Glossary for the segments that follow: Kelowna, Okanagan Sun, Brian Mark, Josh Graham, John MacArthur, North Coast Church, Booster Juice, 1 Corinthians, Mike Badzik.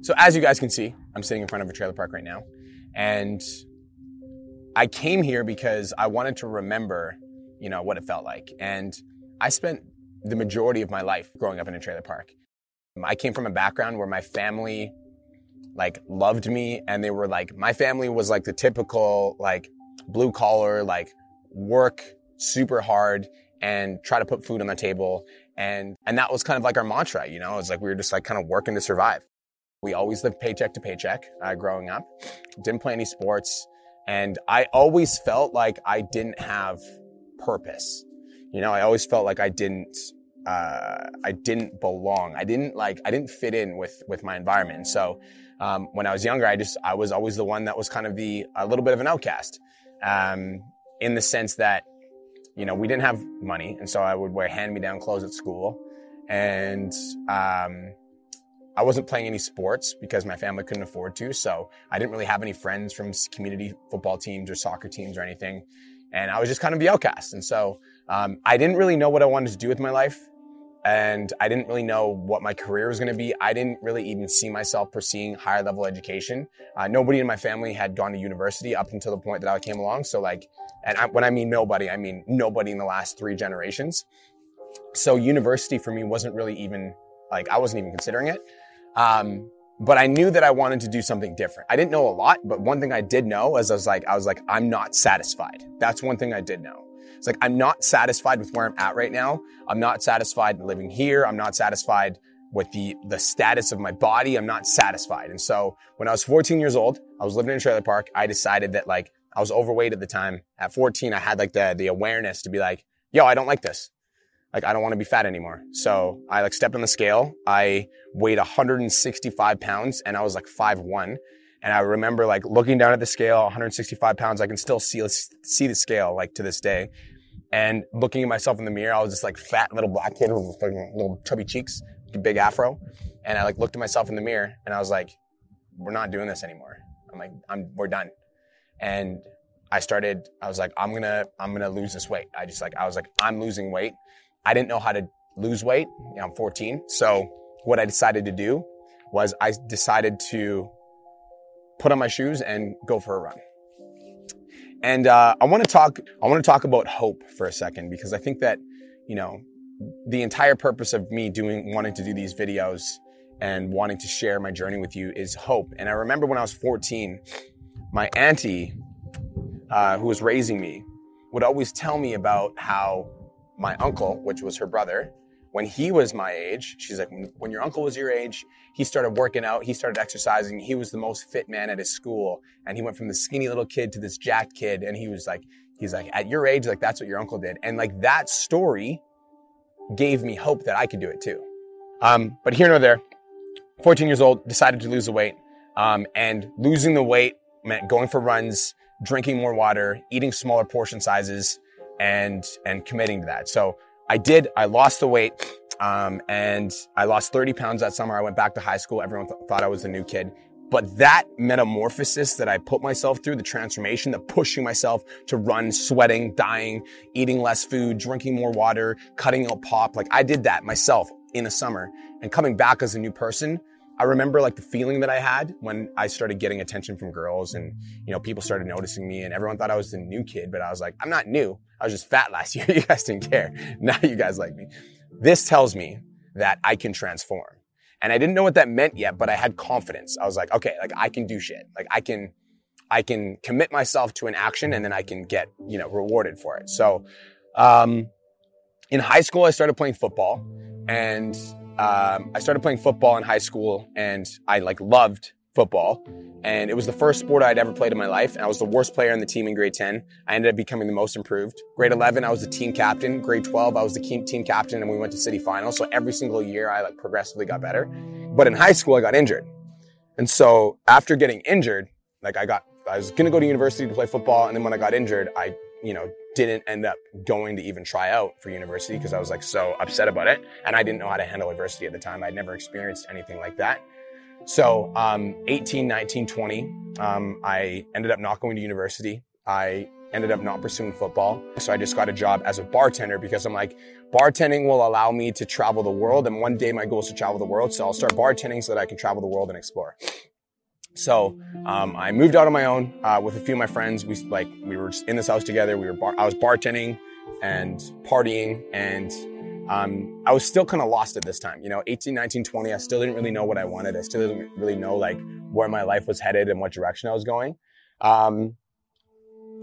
So as you guys can see, I'm sitting in front of a trailer park right now. And I came here because I wanted to remember, you know, what it felt like. And I spent the majority of my life growing up in a trailer park. I came from a background where my family, like, loved me. And they were like, my family was like the typical, like, blue collar, like, work super hard and try to put food on the table. And that was kind of like our mantra, you know? It's like we were just like kind of working to survive. We always lived paycheck to paycheck growing up. Didn't play any sports. And I always felt like I didn't have purpose. You know, I always felt like I didn't belong. I didn't fit in with my environment. And so when I was younger, I was always the one that was kind of a little bit of an outcast in the sense that, you know, we didn't have money. And so I would wear hand-me-down clothes at school. And I wasn't playing any sports because my family couldn't afford to. So I didn't really have any friends from community football teams or soccer teams or anything. And I was just kind of the outcast. And so I didn't really know what I wanted to do with my life. And I didn't really know what my career was going to be. I didn't really even see myself pursuing higher level education. Nobody in my family had gone to university up until the point that I came along. So like, and when I mean nobody, I mean nobody in the last three generations. So university for me wasn't really even, like, I wasn't even considering it. But I knew that I wanted to do something different. I didn't know a lot, but one thing I did know is I was like, I'm not satisfied. That's one thing I did know. It's like, I'm not satisfied with where I'm at right now. I'm not satisfied living here. I'm not satisfied with the status of my body. I'm not satisfied. And so when I was 14 years old, I was living in a trailer park. I decided that, like, I was overweight at the time. At 14, I had like the awareness to be like, yo, I don't like this. Like, I don't want to be fat anymore. So I like stepped on the scale. I weighed 165 pounds and I was like 5'1". And I remember like looking down at the scale, 165 pounds. I can still see the scale like to this day. And looking at myself in the mirror, I was just like fat little black kid with little chubby cheeks, big afro. And I like looked at myself in the mirror and I was like, we're not doing this anymore. I'm like, we're done. And I was like, I'm gonna lose this weight. I'm losing weight. I didn't know how to lose weight. You know, I'm 14. So what I decided to do was I decided to put on my shoes and go for a run. And I want to talk about hope for a second, because I think that, you know, the entire purpose of me wanting to do these videos and wanting to share my journey with you is hope. And I remember when I was 14, my auntie, who was raising me, would always tell me about how my uncle, which was her brother, when he was my age, she's like, when your uncle was your age, he started working out, he started exercising, he was the most fit man at his school. And he went from this skinny little kid to this jacked kid. And he's like, at your age, like, that's what your uncle did. And like that story gave me hope that I could do it too. But here nor there, 14 years old, decided to lose the weight. And losing the weight meant going for runs, drinking more water, eating smaller portion sizes, and committing to that. So I lost the weight, and I lost 30 pounds that summer. I went back to high school. Everyone thought I was the new kid. But that metamorphosis that I put myself through, the transformation, the pushing myself to run, sweating, dying, eating less food, drinking more water, cutting out pop, like I did that myself in the summer. And coming back as a new person, I remember like the feeling that I had when I started getting attention from girls and, you know, people started noticing me and everyone thought I was the new kid, but I was like, I'm not new. I was just fat last year. You guys didn't care. Now you guys like me. This tells me that I can transform. And I didn't know what that meant yet, but I had confidence. I was like, okay, like I can do shit. Like I can commit myself to an action and then I can get, you know, rewarded for it. So, in high school, I started playing football and I started playing football in high school and I like loved football and it was the first sport I'd ever played in my life and I was the worst player on the team in grade 10. I ended up becoming the most improved. Grade 11, I was the team captain. Grade 12, I was the team captain and we went to city finals. So every single year I like progressively got better. But in high school, I got injured. And so after getting injured, like I was going to go to university to play football and then when I got injured, I, you know, didn't end up going to even try out for university because I was like so upset about it. And I didn't know how to handle adversity at the time. I'd never experienced anything like that. So 18, 19, 20, I ended up not going to university. I ended up not pursuing football. So I just got a job as a bartender because I'm like, bartending will allow me to travel the world. And one day my goal is to travel the world. So I'll start bartending so that I can travel the world and explore. So I moved out on my own with a few of my friends. We were just in this house together. I was bartending and partying, and I was still kind of lost at this time. 18, 19, 20, I still didn't really know what I wanted. I still didn't really know where my life was headed and what direction I was going.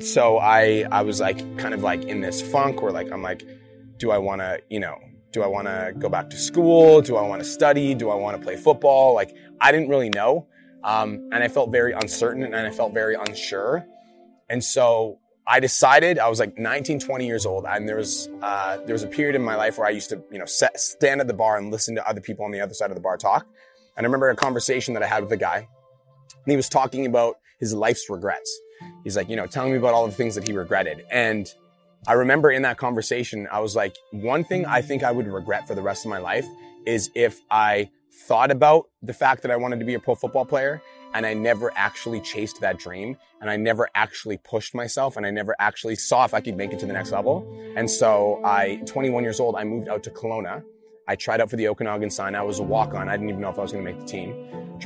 So I was in this funk where do I want to go back to school? Do I want to study? Do I want to play football? I didn't really know. And I felt very uncertain and I felt very unsure. And so I decided, I was 19, 20 years old. And there was a period in my life where I used to, stand at the bar and listen to other people on the other side of the bar talk. And I remember a conversation that I had with a guy, and he was talking about his life's regrets. He's telling me about all the things that he regretted. And I remember in that conversation, I was one thing I think I would regret for the rest of my life is if I thought about the fact that I wanted to be a pro football player and I never actually chased that dream, and I never actually pushed myself, and I never actually saw if I could make it to the next level. And so 21 years old, I moved out to Kelowna. I tried out for the Okanagan Sun. I was a walk-on. I didn't even know if I was going to make the team.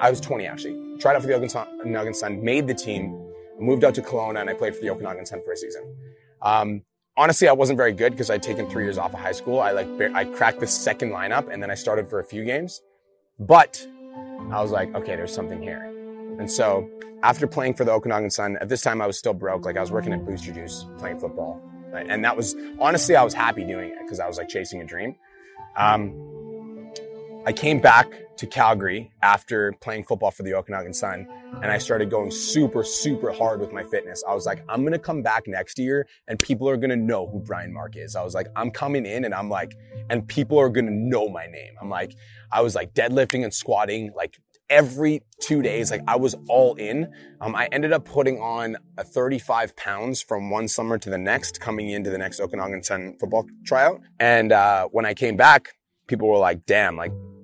I was 20 actually. Tried out for the Okanagan Sun, made the team, moved out to Kelowna, and I played for the Okanagan Sun for a season. Honestly, I wasn't very good because I'd taken 3 years off of high school. I cracked the second lineup, and then I started for a few games. But I was okay, there's something here. And so after playing for the Okanagan Sun, at this time I was still broke. I was working at Booster Juice playing football. Right? And that was, honestly, I was happy doing it because I was chasing a dream. I came back to Calgary after playing football for the Okanagan Sun, and I started going super, super hard with my fitness. I was I'm going to come back next year and people are going to know who Brian Mark is. I was I'm coming in and and people are going to know my name. I was deadlifting and squatting every 2 days. I was all in. I ended up putting on 35 pounds from one summer to the next, coming into the next Okanagan Sun football tryout. And when I came back, people were damn,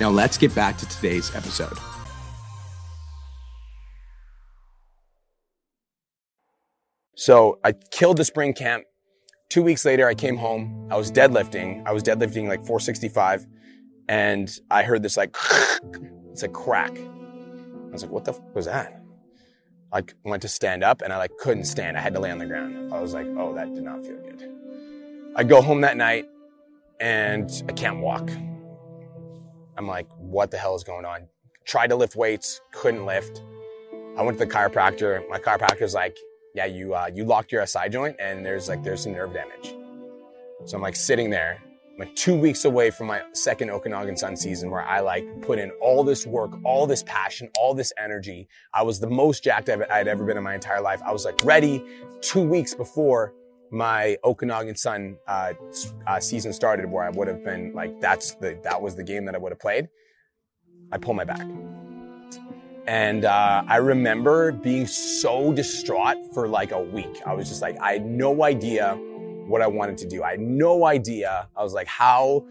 Now let's get back to today's episode. So I killed the spring camp. 2 weeks later, I came home. I was deadlifting 465. And I heard this it's a crack. I was what the fuck was that? I went to stand up and I couldn't stand. I had to lay on the ground. I was oh, that did not feel good. I go home that night and I can't walk. I'm what the hell is going on? Tried to lift weights, couldn't lift. I went to the chiropractor. My chiropractor's yeah, you locked your SI joint and there's some nerve damage. So I'm sitting there, I'm 2 weeks away from my second Okanagan Sun season where I put in all this work, all this passion, all this energy. I was the most jacked I'd ever been in my entire life. I was ready 2 weeks before my Okanagan Sun season started, where I would have been that was the game that I would have played. I pull my back. And I remember being so distraught for a week. I was just I had no idea what I wanted to do. I had no idea. I was how,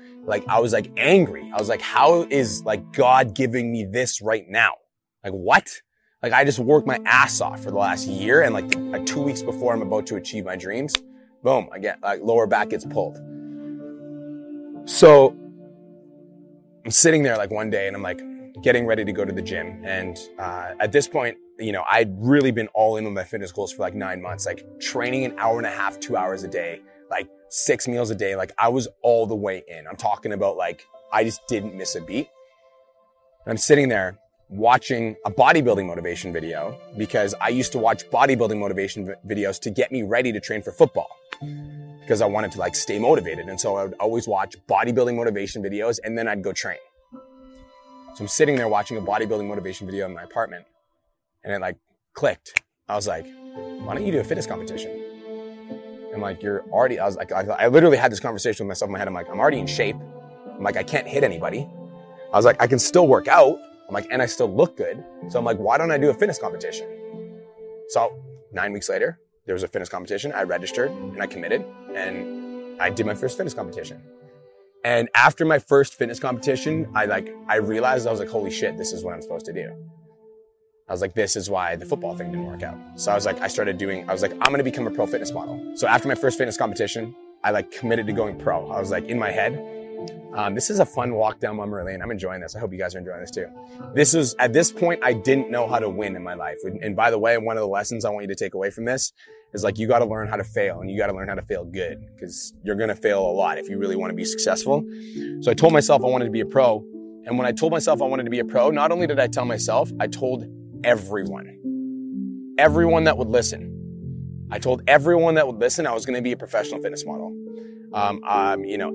I was angry. I was how is God giving me this right now? What? I just worked my ass off for the last year, and 2 weeks before I'm about to achieve my dreams, boom, I get lower back gets pulled. So I'm sitting there one day and I'm getting ready to go to the gym. And at this point, I'd really been all in with my fitness goals for 9 months, training an hour and a half, 2 hours a day, 6 meals a day. I was all the way in. I'm talking about I just didn't miss a beat. And I'm sitting there watching a bodybuilding motivation video because I used to watch bodybuilding motivation videos to get me ready to train for football, because I wanted to stay motivated. And so I would always watch bodybuilding motivation videos and then I'd go train. So I'm sitting there watching a bodybuilding motivation video in my apartment, and it clicked. I was why don't you do a fitness competition? And like, you're already, I was like, I literally had this conversation with myself in my head. I'm like, I'm already in shape. I'm like, I can't hit anybody. I was like, I can still work out. I'm like, and I still look good. So I'm like, why don't I do a fitness competition? So 9 weeks later, there was a fitness competition. I registered and I committed and I did my first fitness competition. And after my first fitness competition, I realized, I was like, holy shit, this is what I'm supposed to do. I was like, this is why the football thing didn't work out. So I was like, I'm going to become a pro fitness model. So after my first fitness competition, I like committed to going pro. I was like, in my head, this is a fun walk down memory lane. I'm enjoying this. I hope you guys are enjoying this too. At this point, I didn't know how to win in my life. And by the way, one of the lessons I want you to take away from this is like, you got to learn how to fail, and you got to learn how to fail good, because you're going to fail a lot if you really want to be successful. So I told myself I wanted to be a pro. And when I told myself I wanted to be a pro, not only did I tell myself, I told everyone that would listen. I told everyone that would listen I was going to be a professional fitness model.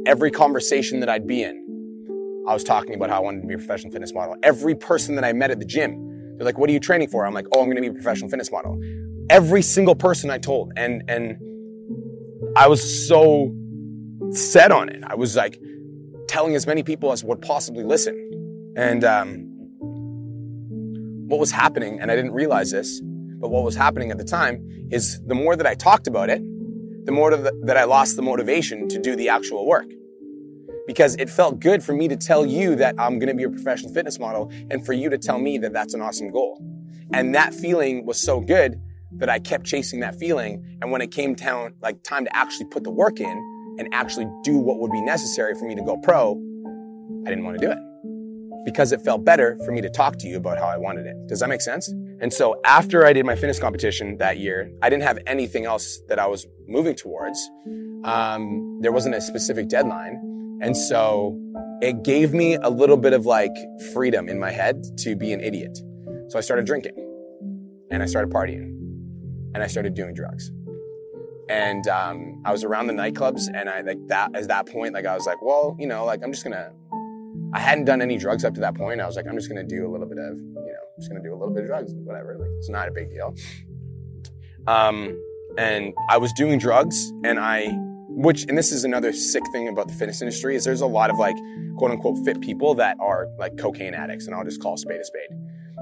Every conversation that I'd be in, I was talking about how I wanted to be a professional fitness model. Every person that I met at the gym, they're like, what are you training for? I'm like, oh, I'm going to be a professional fitness model. Every single person I told, and I was so set on it. I was like telling as many people as would possibly listen. And what was happening, and I didn't realize this, but what was happening at the time is the more that I talked about it, the more that I lost the motivation to do the actual work. Because it felt good for me to tell you that I'm going to be a professional fitness model and for you to tell me that that's an awesome goal. And that feeling was so good that I kept chasing that feeling. And when it came down, like time to actually put the work in and actually do what would be necessary for me to go pro, I didn't want to do it. Because it felt better for me to talk to you about how I wanted it. Does that make sense? And so after I did my fitness competition that year, I didn't have anything else that I was moving towards. There wasn't a specific deadline. And so it gave me a little bit of like freedom in my head to be an idiot. So I started drinking and I started partying and I started doing drugs. And I was around the nightclubs, and I hadn't done any drugs up to that point. I was like, I'm just gonna do a little bit of drugs, whatever. Like, it's not a big deal. And I was doing drugs, and this is another sick thing about the fitness industry, is there's a lot of like quote unquote fit people that are like cocaine addicts, and I'll just call a spade a spade.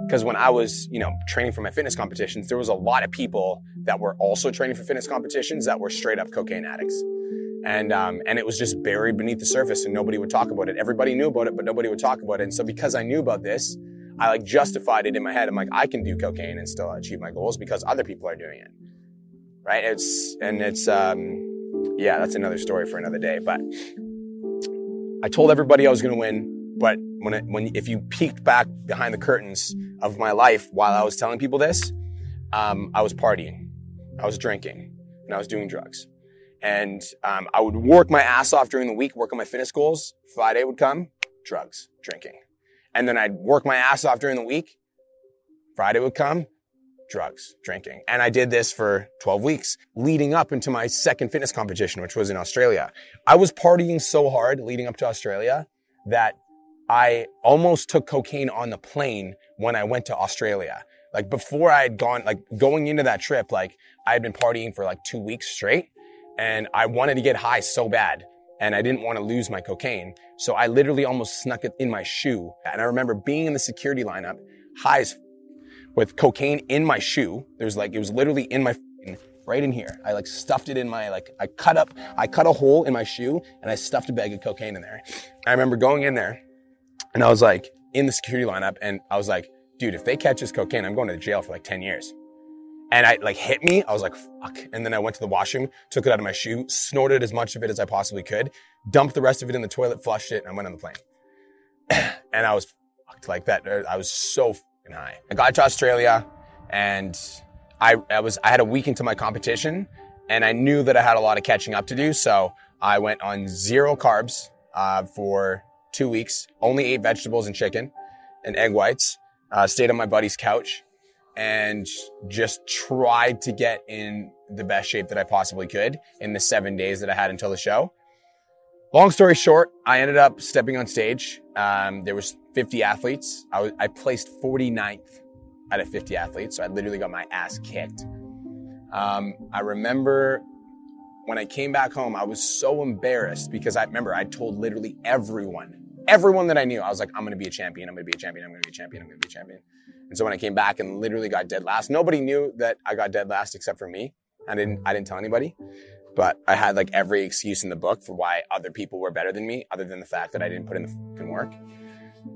Because when I was, training for my fitness competitions, there was a lot of people that were also training for fitness competitions that were straight up cocaine addicts. And it was just buried beneath the surface, and nobody would talk about it. Everybody knew about it, but nobody would talk about it. And so because I knew about this, I like justified it in my head. I'm like, I can do cocaine and still achieve my goals because other people are doing it, right? That's another story for another day. But I told everybody I was going to win. But if you peeked back behind the curtains of my life while I was telling people this, I was partying, I was drinking, and I was doing drugs. And I would work my ass off during the week, work on my fitness goals. Friday would come, drugs, drinking. And then I'd work my ass off during the week. Friday would come, drugs, drinking. And I did this for 12 weeks leading up into my second fitness competition, which was in Australia. I was partying so hard leading up to Australia that I almost took cocaine on the plane when I went to Australia. Like before I had gone, like going into that trip, like I had been partying for like 2 weeks straight. And I wanted to get high so bad, and I didn't want to lose my cocaine. So I literally almost snuck it in my shoe. And I remember being in the security lineup, high as with cocaine in my shoe. It was literally in my, right in here. I like stuffed it in my, like, I cut a hole in my shoe, and I stuffed a bag of cocaine in there. I remember going in there, and I was like, in the security lineup, and I was like, dude, if they catch this cocaine, I'm going to jail for like 10 years. And I like hit me, I was like, fuck. And then I went to the washroom, took it out of my shoe, snorted as much of it as I possibly could, dumped the rest of it in the toilet, flushed it, and I went on the plane. And I was fucked like that. I was so fucking high. I got to Australia, and I had a week into my competition, and I knew that I had a lot of catching up to do. So I went on zero carbs for 2 weeks, only ate vegetables and chicken and egg whites, stayed on my buddy's couch, and just tried to get in the best shape that I possibly could in the 7 days that I had until the show. Long story short, I ended up stepping on stage. There was 50 athletes. I placed 49th out of 50 athletes, so I literally got my ass kicked. I remember When I came back home, I was so embarrassed because I remember I told literally everyone that I knew. I was like, I'm going to be a champion. And so when I came back and literally got dead last, nobody knew that I got dead last except for me. I didn't tell anybody, but I had like every excuse in the book for why other people were better than me, other than the fact that I didn't put in the fucking work.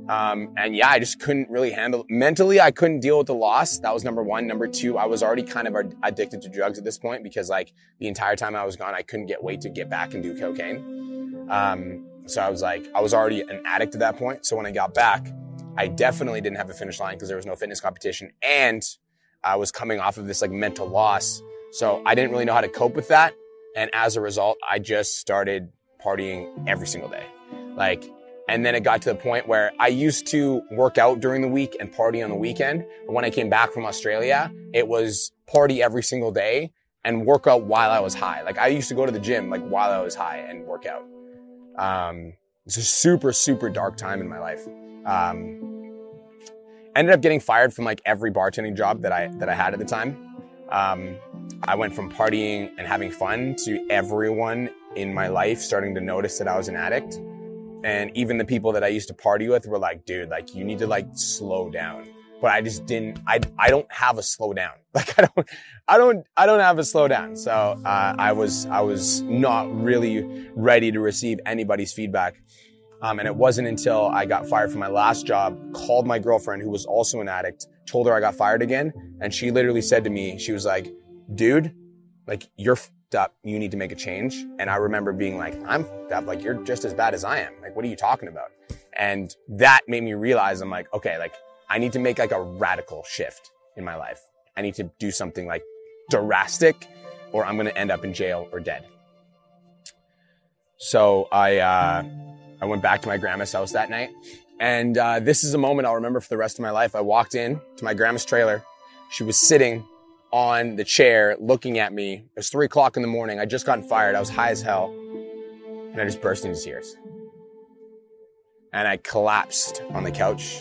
I just couldn't really handle mentally. I couldn't deal with the loss. That was number one. Number two, I was already kind of addicted to drugs at this point because like the entire time I was gone, I couldn't wait to get back and do cocaine. So I was like, I was already an addict at that point. So when I got back, I definitely didn't have a finish line because there was no fitness competition. And I was coming off of this like mental loss. So I didn't really know how to cope with that. And as a result, I just started partying every single day. And then it got to the point where I used to work out during the week and party on the weekend. But when I came back from Australia, it was party every single day and work out while I was high. I used to go to the gym while I was high and work out. It's a super, super dark time in my life. I ended up getting fired from every bartending job that I had at the time. I went from partying and having fun to everyone in my life starting to notice that I was an addict. And even the people that I used to party with were like, dude, you need to slow down. But I just didn't, I don't have a slow down. I don't have a slow down. So, I was not really ready to receive anybody's feedback. And it wasn't until I got fired from my last job, called my girlfriend who was also an addict, told her I got fired again. And she literally said to me, she was like, dude, you're up, you need to make a change. And I remember being like, I'm fucked up, you're just as bad as I am. What are you talking about? And that made me realize, I'm like, okay, I need to make a radical shift in my life. I need to do something drastic or I'm going to end up in jail or dead. So I went back to my grandma's house that night. And this is a moment I'll remember for the rest of my life. I walked in to my grandma's trailer. She was sitting on the chair looking at me. It was 3:00 in the morning. I just gotten fired. I was high as hell. And I just burst into tears. And I collapsed on the couch.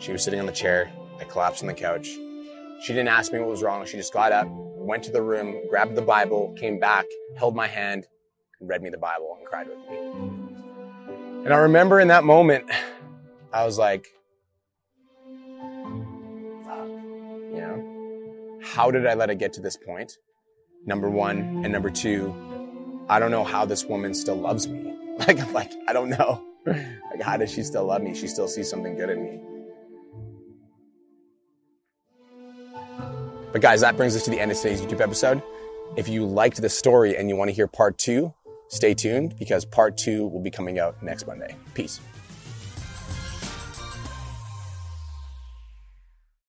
She was sitting on the chair. I collapsed on the couch. She didn't ask me what was wrong. She just got up, went to the room, grabbed the Bible, came back, held my hand, and read me the Bible and cried with me. And I remember in that moment, I was like, fuck, you know? How did I let it get to this point? Number one. And number two, I don't know how this woman still loves me. I'm I don't know. How does she still love me? She still sees something good in me. But guys, that brings us to the end of today's YouTube episode. If you liked this story and you want to hear part 2, stay tuned because part 2 will be coming out next Monday. Peace.